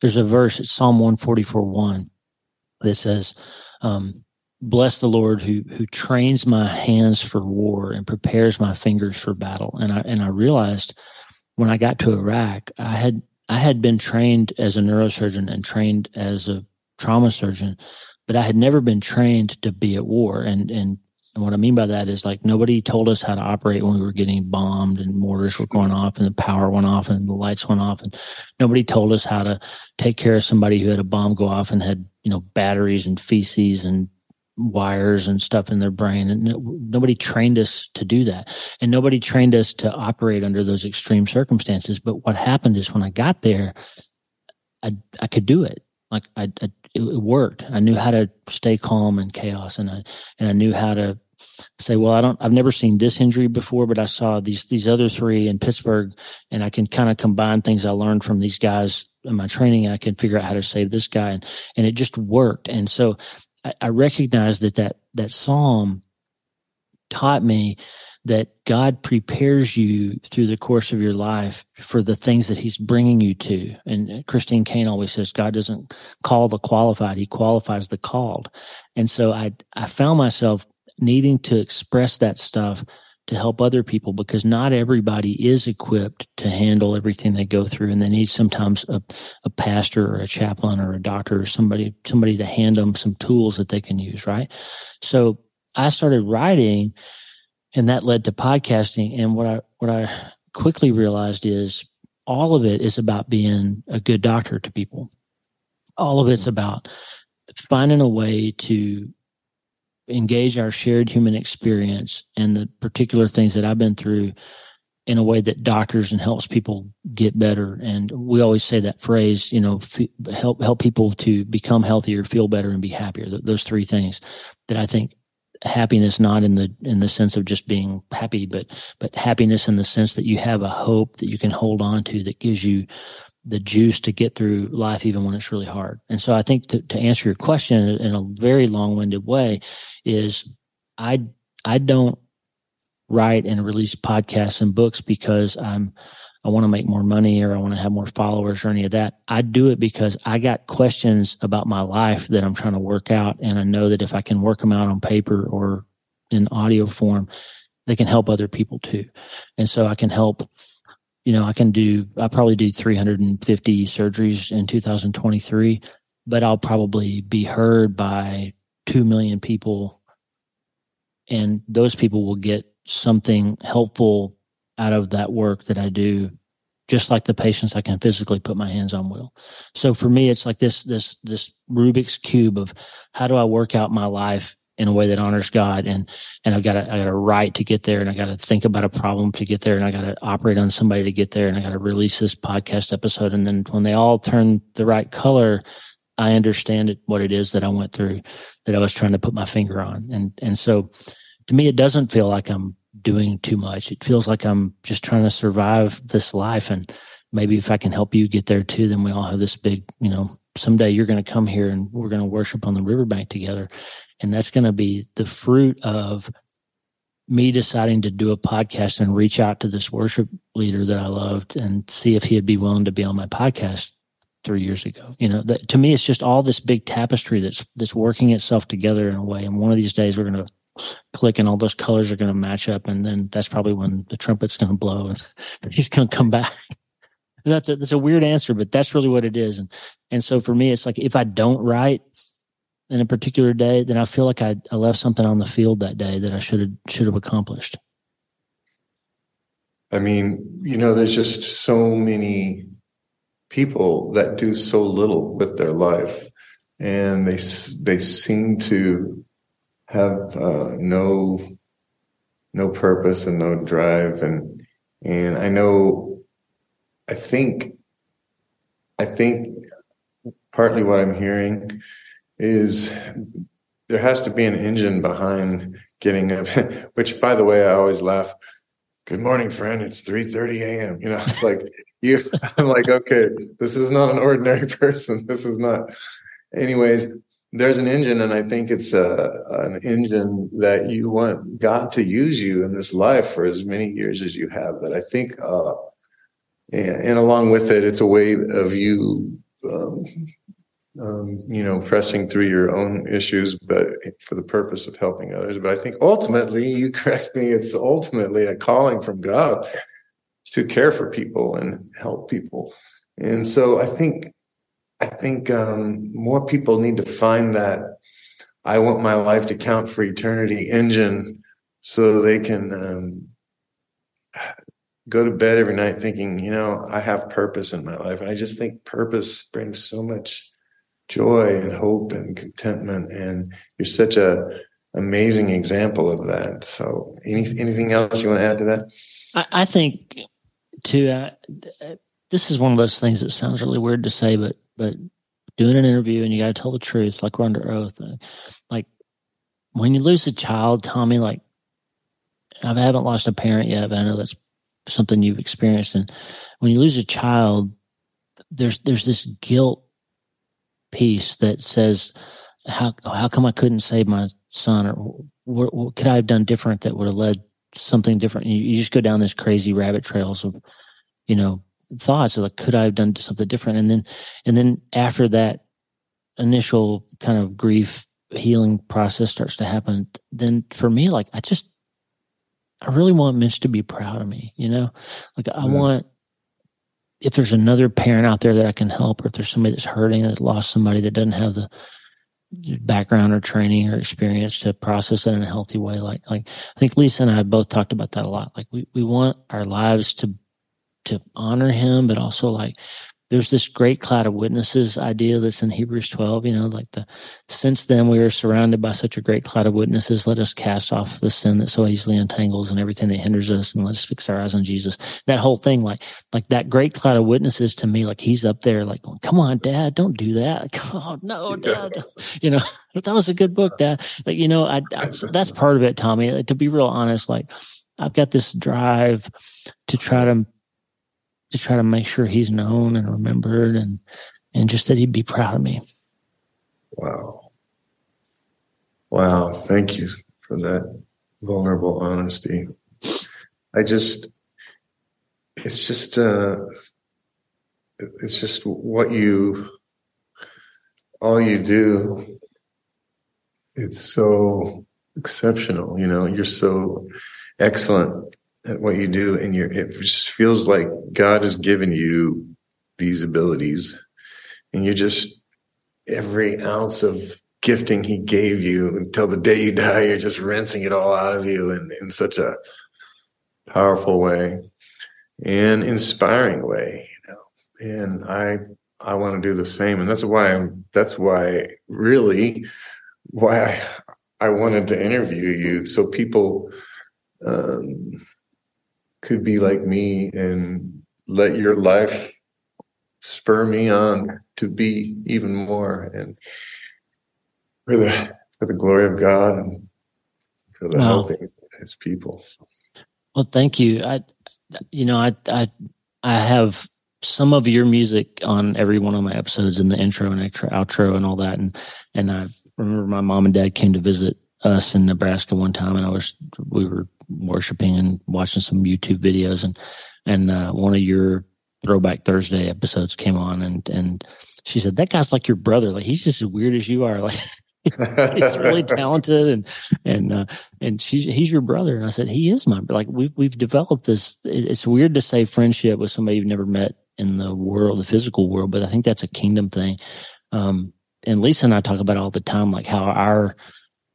there's a verse, it's Psalm 144:1, that says, "Bless the Lord who trains my hands for war and prepares my fingers for battle." And I realized when I got to Iraq, I had been trained as a neurosurgeon and trained as a trauma surgeon, but I had never been trained to be at war. And what I mean by that is, like, nobody told us how to operate when we were getting bombed and mortars were going off and the power went off and the lights went off. And nobody told us how to take care of somebody who had a bomb go off and had, batteries and feces and wires and stuff in their brain. And nobody trained us to do that. And nobody trained us to operate under those extreme circumstances. But what happened is when I got there, I could do it. Like it worked. I knew how to stay calm in chaos, and I knew how to say, well, I've never seen this injury before, but I saw these other three in Pittsburgh, and I can kind of combine things I learned from these guys in my training. And I can figure out how to save this guy, and it just worked. And so I recognized that psalm taught me that God prepares you through the course of your life for the things that he's bringing you to. And Christine Kane always says, God doesn't call the qualified. He qualifies the called. And so I found myself needing to express that stuff to help other people, because not everybody is equipped to handle everything they go through. And they need sometimes a pastor or a chaplain or a doctor or somebody to hand them some tools that they can use, right? So I started writing, and that led to podcasting. And what I quickly realized is all of it is about being a good doctor to people. All of it's about finding a way to engage our shared human experience and the particular things that I've been through in a way that doctors and helps people get better. And we always say that phrase, help people to become healthier, feel better, and be happier. Those three things that I think. Happiness, not in the sense of just being happy, but happiness in the sense that you have a hope that you can hold on to that gives you the juice to get through life even when it's really hard. And so I think to answer your question in a very long-winded way is I don't write and release podcasts and books because I want to make more money or I want to have more followers or any of that. I do it because I got questions about my life that I'm trying to work out. And I know that if I can work them out on paper or in audio form, they can help other people too. And so I can help, you know, I probably do 350 surgeries in 2023, but I'll probably be heard by 2 million people. And those people will get something helpful out of that work that I do, just like the patients I can physically put my hands on will. So for me, it's like this Rubik's cube of how do I work out my life in a way that honors God, and I got to write to get there, and I got to think about a problem to get there, and I got to operate on somebody to get there, and I got to release this podcast episode, and then when they all turn the right color, I understand it, what it is that I went through, that I was trying to put my finger on, and so to me, it doesn't feel like I'm doing too much. It feels like I'm just trying to survive this life, and maybe if I can help you get there too, then we all have this big, you know, someday you're going to come here and we're going to worship on the riverbank together. And that's going to be the fruit of me deciding to do a podcast and reach out to this worship leader that I loved and see if he'd be willing to be on my podcast 3 years ago. You know, that, to me, it's just all this big tapestry that's working itself together in a way. And one of these days we're going to click and all those colors are going to match up. And then that's probably when the trumpet's going to blow and he's going to come back. That's a weird answer, but that's really what it is. And so for me, it's like, if I don't write in a particular day, then I feel like I left something on the field that day that I should have accomplished. I mean, you know, there's just so many people that do so little with their life, and they seem to have no purpose and no drive. And I think partly what I'm hearing is there has to be an engine behind getting up, which, by the way, I always laugh. Good morning, friend. It's 3:30 a.m. You know, it's like I'm like, okay, this is not an ordinary person. This is not. Anyways, there's an engine, and I think it's an engine that you want God to use you in this life for as many years as you have. That I think, and along with it, it's a way of you. You know, pressing through your own issues, but for the purpose of helping others. But I think ultimately, you correct me, it's ultimately a calling from God to care for people and help people. And so I think more people need to find that I want my life to count for eternity engine, so they can go to bed every night thinking, you know, I have purpose in my life. And I just think purpose brings so much joy and hope and contentment, and you're such an amazing example of that. So anything else you want to add to that? I think too, this is one of those things that sounds really weird to say, but doing an interview and you got to tell the truth, like we're under oath. Like when you lose a child, Tommy, like I haven't lost a parent yet, but I know that's something you've experienced. And when you lose a child, there's this guilt piece that says, how come I couldn't save my son, or what could I have done different that would have led something different? And you just go down this crazy rabbit trails of, you know, thoughts of like, could I have done something different? And then after that initial kind of grief healing process starts to happen, then for me, like I really want Mitch to be proud of me, you know, like I want. If there's another parent out there that I can help, or if there's somebody that's hurting, that lost somebody that doesn't have the background or training or experience to process it in a healthy way. Like I think Lisa and I both talked about that a lot. Like we want our lives to honor him, but also like there's this great cloud of witnesses idea that's in Hebrews 12, you know, like since then we are surrounded by such a great cloud of witnesses, let us cast off the sin that so easily entangles and everything that hinders us, and let's fix our eyes on Jesus. That whole thing, like that great cloud of witnesses, to me, like he's up there, like, come on, Dad, don't do that. Oh, no, Dad. You know, that was a good book, Dad. Like, you know, I that's part of it, Tommy. Like, to be real honest, like I've got this drive to try to make sure he's known and remembered, and just that he'd be proud of me. Wow. Thank you for that vulnerable honesty. It's just what all you do. It's so exceptional. You know, you're so excellent at what you do, and it just feels like God has given you these abilities, and you just, every ounce of gifting he gave you until the day you die, you're just rinsing it all out of you in such a powerful way and inspiring way, you know. And I want to do the same, and that's why I wanted to interview you, so people could be like me and let your life spur me on to be even more, and for the glory of God and for the helping his people. Well, thank you. I have some of your music on every one of my episodes in the intro and outro and all that. And I remember my mom and dad came to visit us in Nebraska one time, and we were worshiping and watching some YouTube videos, and one of your Throwback Thursday episodes came on, and she said, "That guy's like your brother. Like, he's just as weird as you are. Like, he's really talented, and he's your brother." And I said, "He is my brother." Like, we've developed this. It's weird to say friendship with somebody you've never met in the world, the physical world, but I think that's a kingdom thing. And Lisa and I talk about it all the time, like how our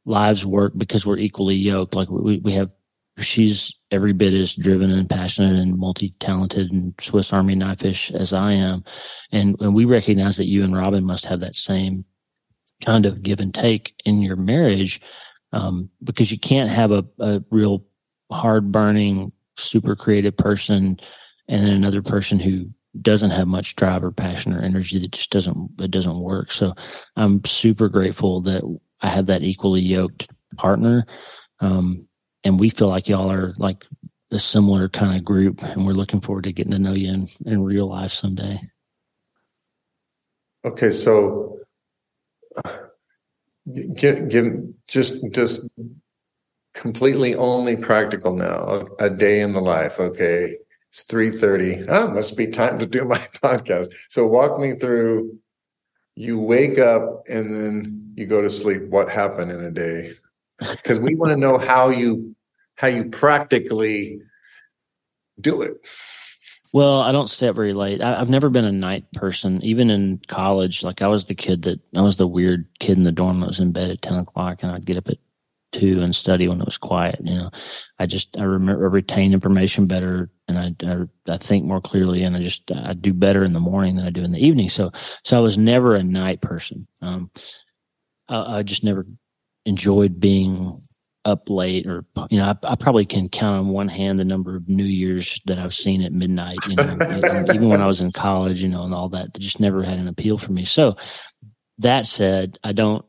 lives work because we're equally yoked. Like we have. She's every bit as driven and passionate and multi-talented and Swiss Army knife-ish as I am. And we recognize that you and Robin must have that same kind of give and take in your marriage, because you can't have a real hard-burning, super creative person and then another person who doesn't have much drive or passion or energy. That just doesn't work. So I'm super grateful that I have that equally yoked partner. And we feel like y'all are like a similar kind of group, and we're looking forward to getting to know you in real life someday. Okay. So just completely only practical now, a day in the life. Okay. It's 3:30. It must be time to do my podcast. So walk me through, you wake up and then you go to sleep. What happened in a day? Because we want to know how you practically do it. Well, I don't stay up very late. I've never been a night person, even in college. Like, I was the weird kid in the dorm that was in bed at 10 o'clock, and I'd get up at 2 and study when it was quiet. You know, I retain information better, and I think more clearly, and I do better in the morning than I do in the evening. So I was never a night person. I just never enjoyed being up late, or, you know, I probably can count on one hand the number of New Year's that I've seen at midnight, you know, even when I was in college, you know, and all that, they just never had an appeal for me. So that said, I don't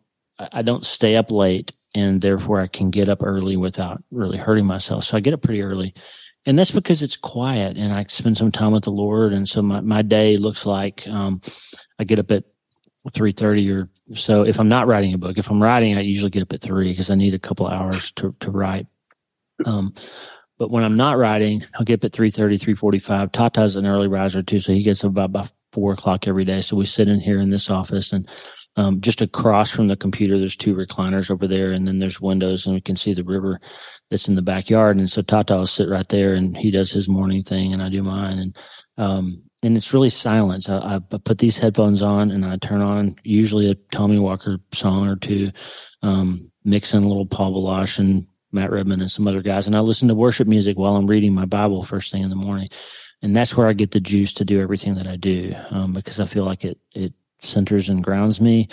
stay up late, and therefore I can get up early without really hurting myself. So I get up pretty early, and that's because it's quiet and I spend some time with the Lord. And so my day looks like, I get up at 3:30 or so. If I'm not writing a book, if I'm writing, I usually get up at 3 because I need a couple hours to write. But when I'm not writing, I'll get up at 3:30, 3:45. Tata's an early riser too, so he gets up about by 4 o'clock every day. So we sit in here in this office, and just across from the computer, there's 2 recliners over there, and then there's windows, and we can see the river that's in the backyard. And so Tata will sit right there, and he does his morning thing, and I do mine, and it's really silence. I put these headphones on, and I turn on usually a Tommy Walker song or two, mix in a little Paul Belash and Matt Redman and some other guys. And I listen to worship music while I'm reading my Bible first thing in the morning. And that's where I get the juice to do everything that I do, because I feel like it centers and grounds me,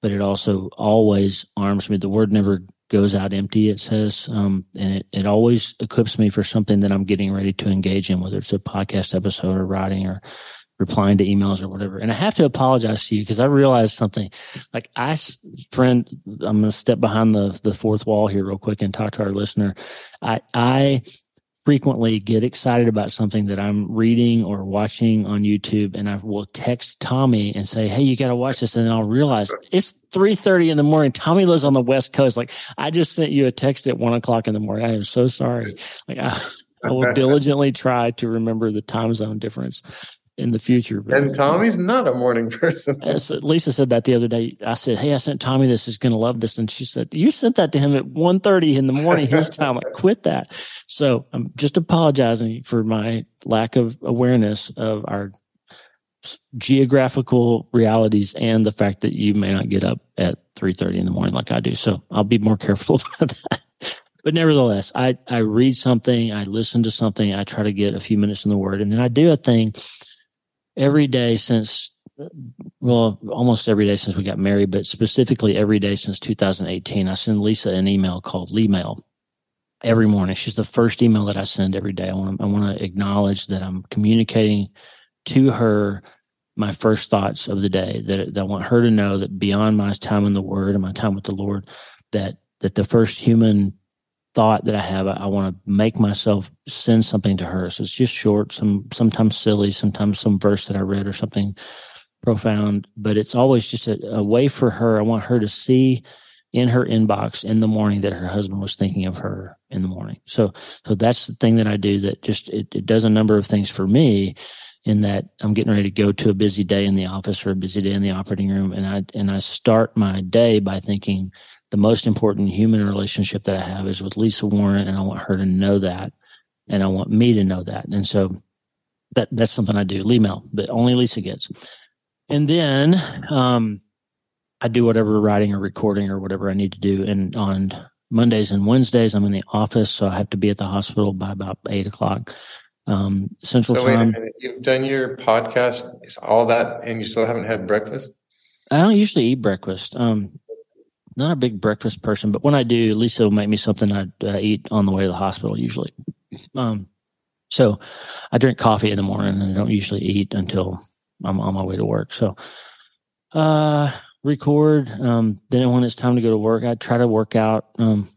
but it also always arms me. The word never goes out empty, it says, and it always equips me for something that I'm getting ready to engage in, whether it's a podcast episode or writing or replying to emails or whatever. And I have to apologize to you because I realized something. Like, I'm going to step behind the fourth wall here real quick and talk to our listener. I frequently get excited about something that I'm reading or watching on YouTube, and I will text Tommy and say, "Hey, you got to watch this." And then I'll realize it's 3:30 in the morning. Tommy lives on the West Coast. Like, I just sent you a text at 1 o'clock in the morning. I am so sorry. Like, I will diligently try to remember the time zone difference in the future. And Tommy's not a morning person. Lisa said that the other day. I said, hey, I sent Tommy this. He's going to love this. And she said, you sent that to him at 1:30 in the morning his time. I quit that. So I'm just apologizing for my lack of awareness of our geographical realities and the fact that you may not get up at 3:30 in the morning like I do. So I'll be more careful about that. But nevertheless, I read something, I listen to something, I try to get a few minutes in the Word, and then I do a thing every day almost every day since we got married, but specifically every day since 2018. I send Lisa an email called Lee Mail every morning. She's the first email that I send every day. I want to acknowledge that I'm communicating to her my first thoughts of the day, that I want her to know that beyond my time in the Word and my time with the Lord, that the first human thought that I have, I want to make myself send something to her. So it's just short, sometimes silly, sometimes some verse that I read or something profound, but it's always just a way for her. I want her to see in her inbox in the morning that her husband was thinking of her in the morning. So that's the thing that I do that just, it does a number of things for me in that I'm getting ready to go to a busy day in the office or a busy day in the operating room. And I start my day by thinking, the most important human relationship that I have is with Lisa Warren, and I want her to know that, and I want me to know that. And so that's something I do, Lee Mail, but only Lisa gets. And then I do whatever writing or recording or whatever I need to do. And on Mondays and Wednesdays, I'm in the office, so I have to be at the hospital by about 8 o'clock Central Time. Wait a minute. You've done your podcast, it's all that, and you still haven't had breakfast? I don't usually eat breakfast. Not a big breakfast person, but when I do, Lisa will make me something I eat on the way to the hospital usually. So I drink coffee in the morning and I don't usually eat until I'm on my way to work. So record. Then when it's time to go to work, I try to work out in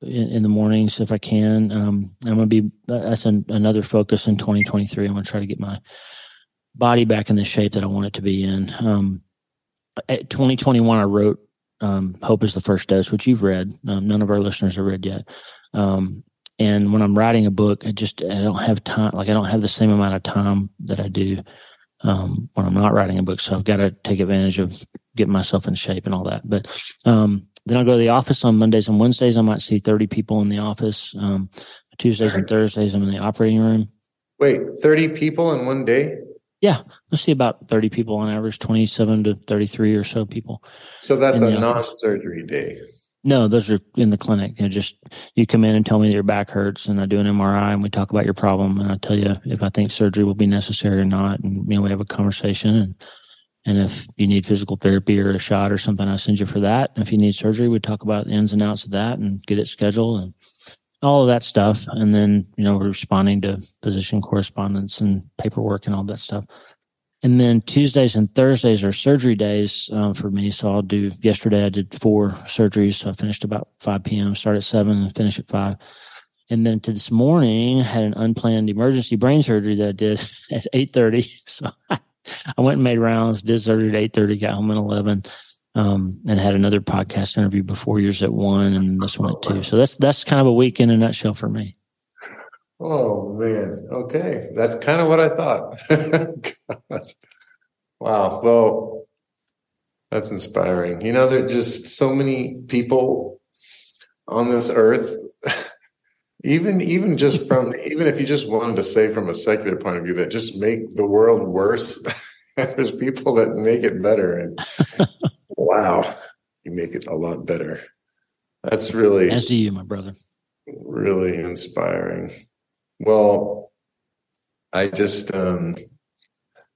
the mornings if I can. I'm going to be – that's another focus in 2023. I'm going to try to get my body back in the shape that I want it to be in. At 2021, I wrote Hope is the First Dose, which you've read. None of our listeners have read yet. And when I'm writing a book, I don't have time. Like I don't have the same amount of time that I do when I'm not writing a book. So I've got to take advantage of getting myself in shape and all that. But then I'll go to the office on Mondays and Wednesdays. I might see 30 people in the office. Tuesdays and Thursdays, I'm in the operating room. Wait, 30 people in one day? Yeah, let's see about 30 people on average, 27 to 33 or so people. So that's a non-surgery day. No, those are in the clinic. You come in and tell me that your back hurts, and I do an MRI, and we talk about your problem, and I tell you if I think surgery will be necessary or not, and we have a conversation. And if you need physical therapy or a shot or something, I send you for that. And if you need surgery, we talk about the ins and outs of that and get it scheduled and all of that stuff. And then, we're responding to physician correspondence and paperwork and all that stuff. And then Tuesdays and Thursdays are surgery days for me. So yesterday I did 4 surgeries. So I finished about 5 p.m., start at 7 and finish at 5. And then to this morning, I had an unplanned emergency brain surgery that I did at 8:30. So I went and made rounds, did surgery at 8:30, got home at 11. And had another podcast interview before yours at 1 and this one at 2. So that's kind of a week in a nutshell for me. Oh, man. Okay. That's kind of what I thought. Wow. Well, that's inspiring. There are just so many people on this earth, even just even if you just wanted to say from a secular point of view that just make the world worse, there's people that make it better. And wow, you make it a lot better. That's really, as do you, my brother. Really inspiring. Well, I just I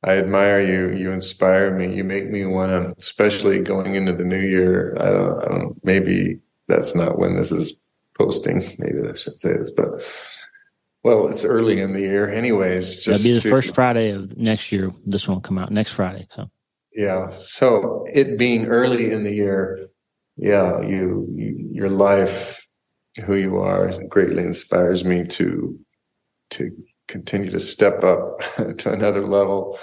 admire you. You inspire me. You make me want to, especially going into the new year. I don't. Maybe that's not when this is posting. Maybe I should say this, but well, it's early in the year, anyways. That'd be the first Friday of next year. This one will come out next Friday. So. Yeah. So it being early in the year, yeah, your life, who you are, greatly inspires me to continue to step up to another level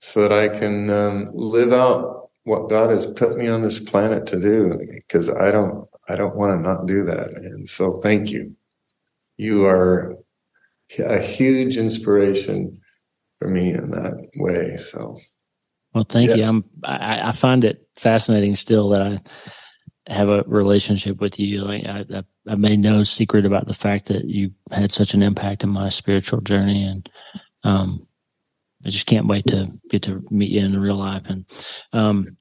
so that I can live out what God has put me on this planet to do, because I don't want to not do that. And so thank you. You are a huge inspiration for me in that way. So, well, thank you. I find it fascinating still that I have a relationship with you. I made no secret about the fact that you had such an impact on my spiritual journey, and I just can't wait to get to meet you in real life, and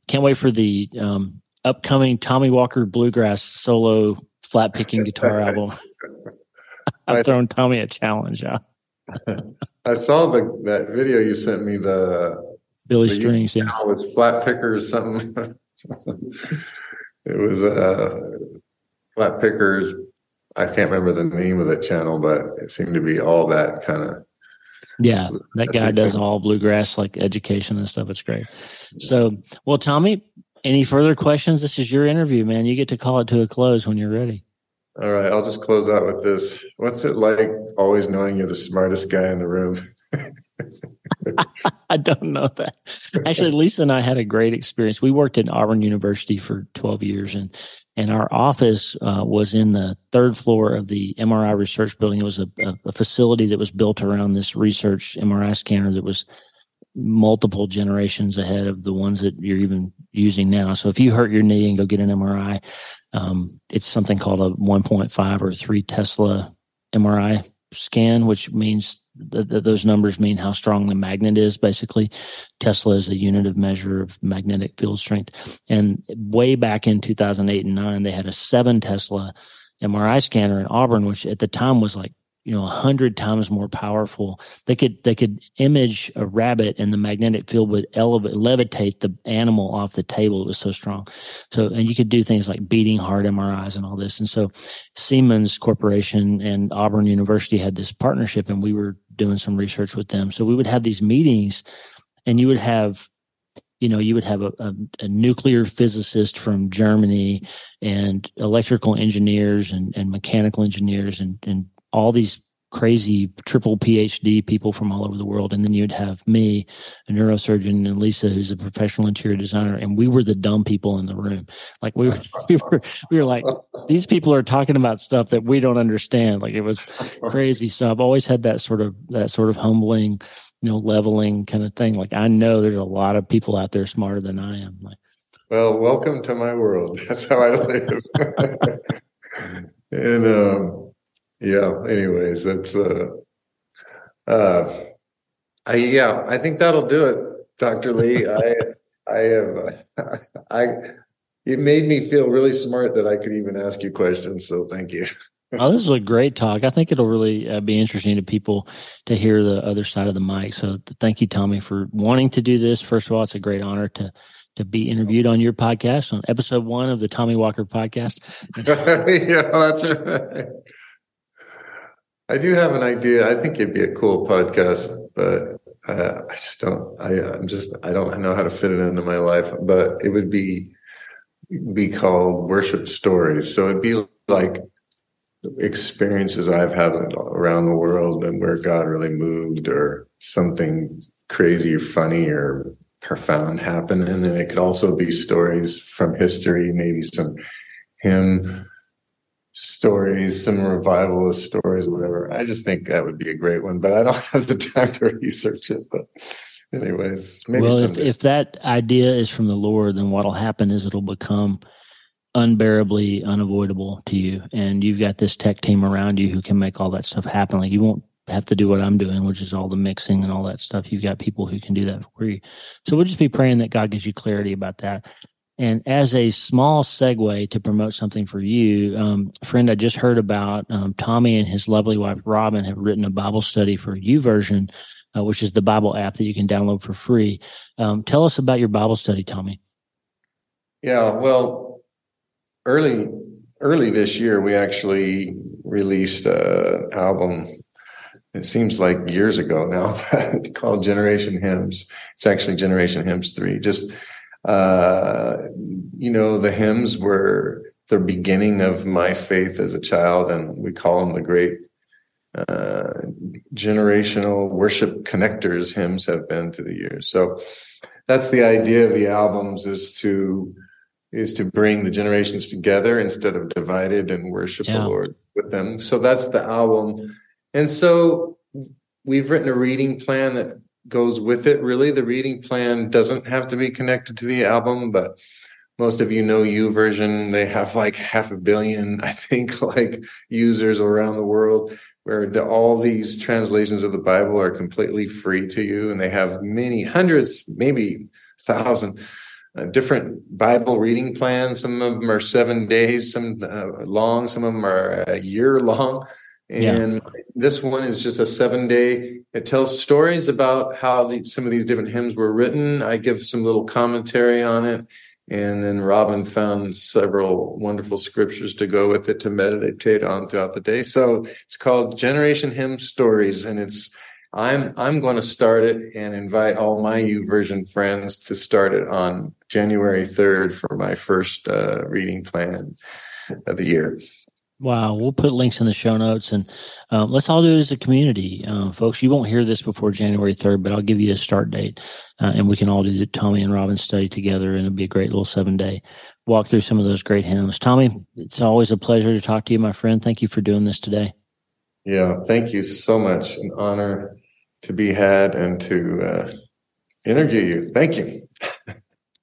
can't wait for the upcoming Tommy Walker Bluegrass solo flat picking guitar album. I've thrown Tommy a challenge. I saw that video you sent me, the Billy Strings. Yeah, it's flat pickers something. It was flat pickers. I can't remember the name of that channel, but it seemed to be all that kind of. Yeah, that guy does all bluegrass, like education and stuff. It's great. So, well, Tommy, any further questions? This is your interview, man. You get to call it to a close when you're ready. All right, I'll just close out with this. What's it like always knowing you're the smartest guy in the room? I don't know that. Actually, Lisa and I had a great experience. We worked at Auburn University for 12 years, and our office was in the third floor of the MRI research building. It was a facility that was built around this research MRI scanner that was multiple generations ahead of the ones that you're even using now. So if you hurt your knee and go get an MRI, it's something called a 1.5 or 3 Tesla MRI scan, which means those numbers mean how strong the magnet is. Basically, Tesla is a unit of measure of magnetic field strength. And way back in 2008 and 2009, they had a 7 Tesla MRI scanner in Auburn, which at the time was like, 100 times more powerful. They could image a rabbit, and the magnetic field would levitate the animal off the table. It was so strong. So, and you could do things like beating heart MRIs and all this. And so Siemens Corporation and Auburn University had this partnership, and we were doing some research with them. So we would have these meetings, and you would have, a nuclear physicist from Germany, and electrical engineers, and mechanical engineers, and all these crazy triple PhD people from all over the world. And then you'd have me, a neurosurgeon, and Lisa, who's a professional interior designer. And we were the dumb people in the room. Like we were like, these people are talking about stuff that we don't understand. Like, it was crazy. So I've always had that sort of humbling, leveling kind of thing. Like, I know there's a lot of people out there smarter than I am. Like, well, welcome to my world. That's how I live. And, yeah. Anyways, that's I think that'll do it, Dr. Lee. It made me feel really smart that I could even ask you questions. So thank you. Oh, this was a great talk. I think it'll really be interesting to people to hear the other side of the mic. So thank you, Tommy, for wanting to do this. First of all, it's a great honor to be interviewed on your podcast on episode 1 of the Tommy Walker podcast. Yeah, that's right. I do have an idea. I think it'd be a cool podcast, but I don't know how to fit it into my life, but it would be called Worship Stories. So it'd be like experiences I've had around the world and where God really moved, or something crazy or funny or profound happened. And then it could also be stories from history, maybe some hymn stories, some revivalist stories, whatever. I just think that would be a great one, but I don't have the time to research it. But anyways, maybe if that idea is from the Lord, then what'll happen is it'll become unbearably unavoidable to you. And you've got this tech team around you who can make all that stuff happen. Like, you won't have to do what I'm doing, which is all the mixing and all that stuff. You've got people who can do that for you. So we'll just be praying that God gives you clarity about that. And as a small segue to promote something for you, friend, I just heard about Tommy and his lovely wife, Robin, have written a Bible study for YouVersion, which is the Bible app that you can download for free. Tell us about your Bible study, Tommy. Yeah, well, early this year, we actually released an album. It seems like years ago now, called Generation Hymns. It's actually Generation Hymns 3. Just... the hymns were the beginning of my faith as a child, and we call them the great generational worship connectors hymns have been through the years. So that's the idea of the albums, is to bring the generations together instead of divided, and worship the Lord with them. So that's the album. And so we've written a reading plan that goes with it, really. The reading plan doesn't have to be connected to the album, but most of you know YouVersion. They have like 500 million, I think, like users around the world, where all these translations of the Bible are completely free to you. And they have many hundreds, maybe 1,000 different Bible reading plans. Some of them are 7 days, some long, some of them are a year long. And this one is just a 7-day. It tells stories about how some of these different hymns were written. I give some little commentary on it. And then Robin found several wonderful scriptures to go with it to meditate on throughout the day. So it's called Generation Hymn Stories, and I'm going to start it and invite all my YouVersion friends to start it on January 3rd for my first reading plan of the year. Wow. We'll put links in the show notes, and let's all do it as a community. Folks, you won't hear this before January 3rd, but I'll give you a start date, and we can all do the Tommy and Robin study together, and it'll be a great little 7-day walk through some of those great hymns. Tommy, it's always a pleasure to talk to you, my friend. Thank you for doing this today. Yeah. Thank you so much. An honor to be had and to interview you. Thank you.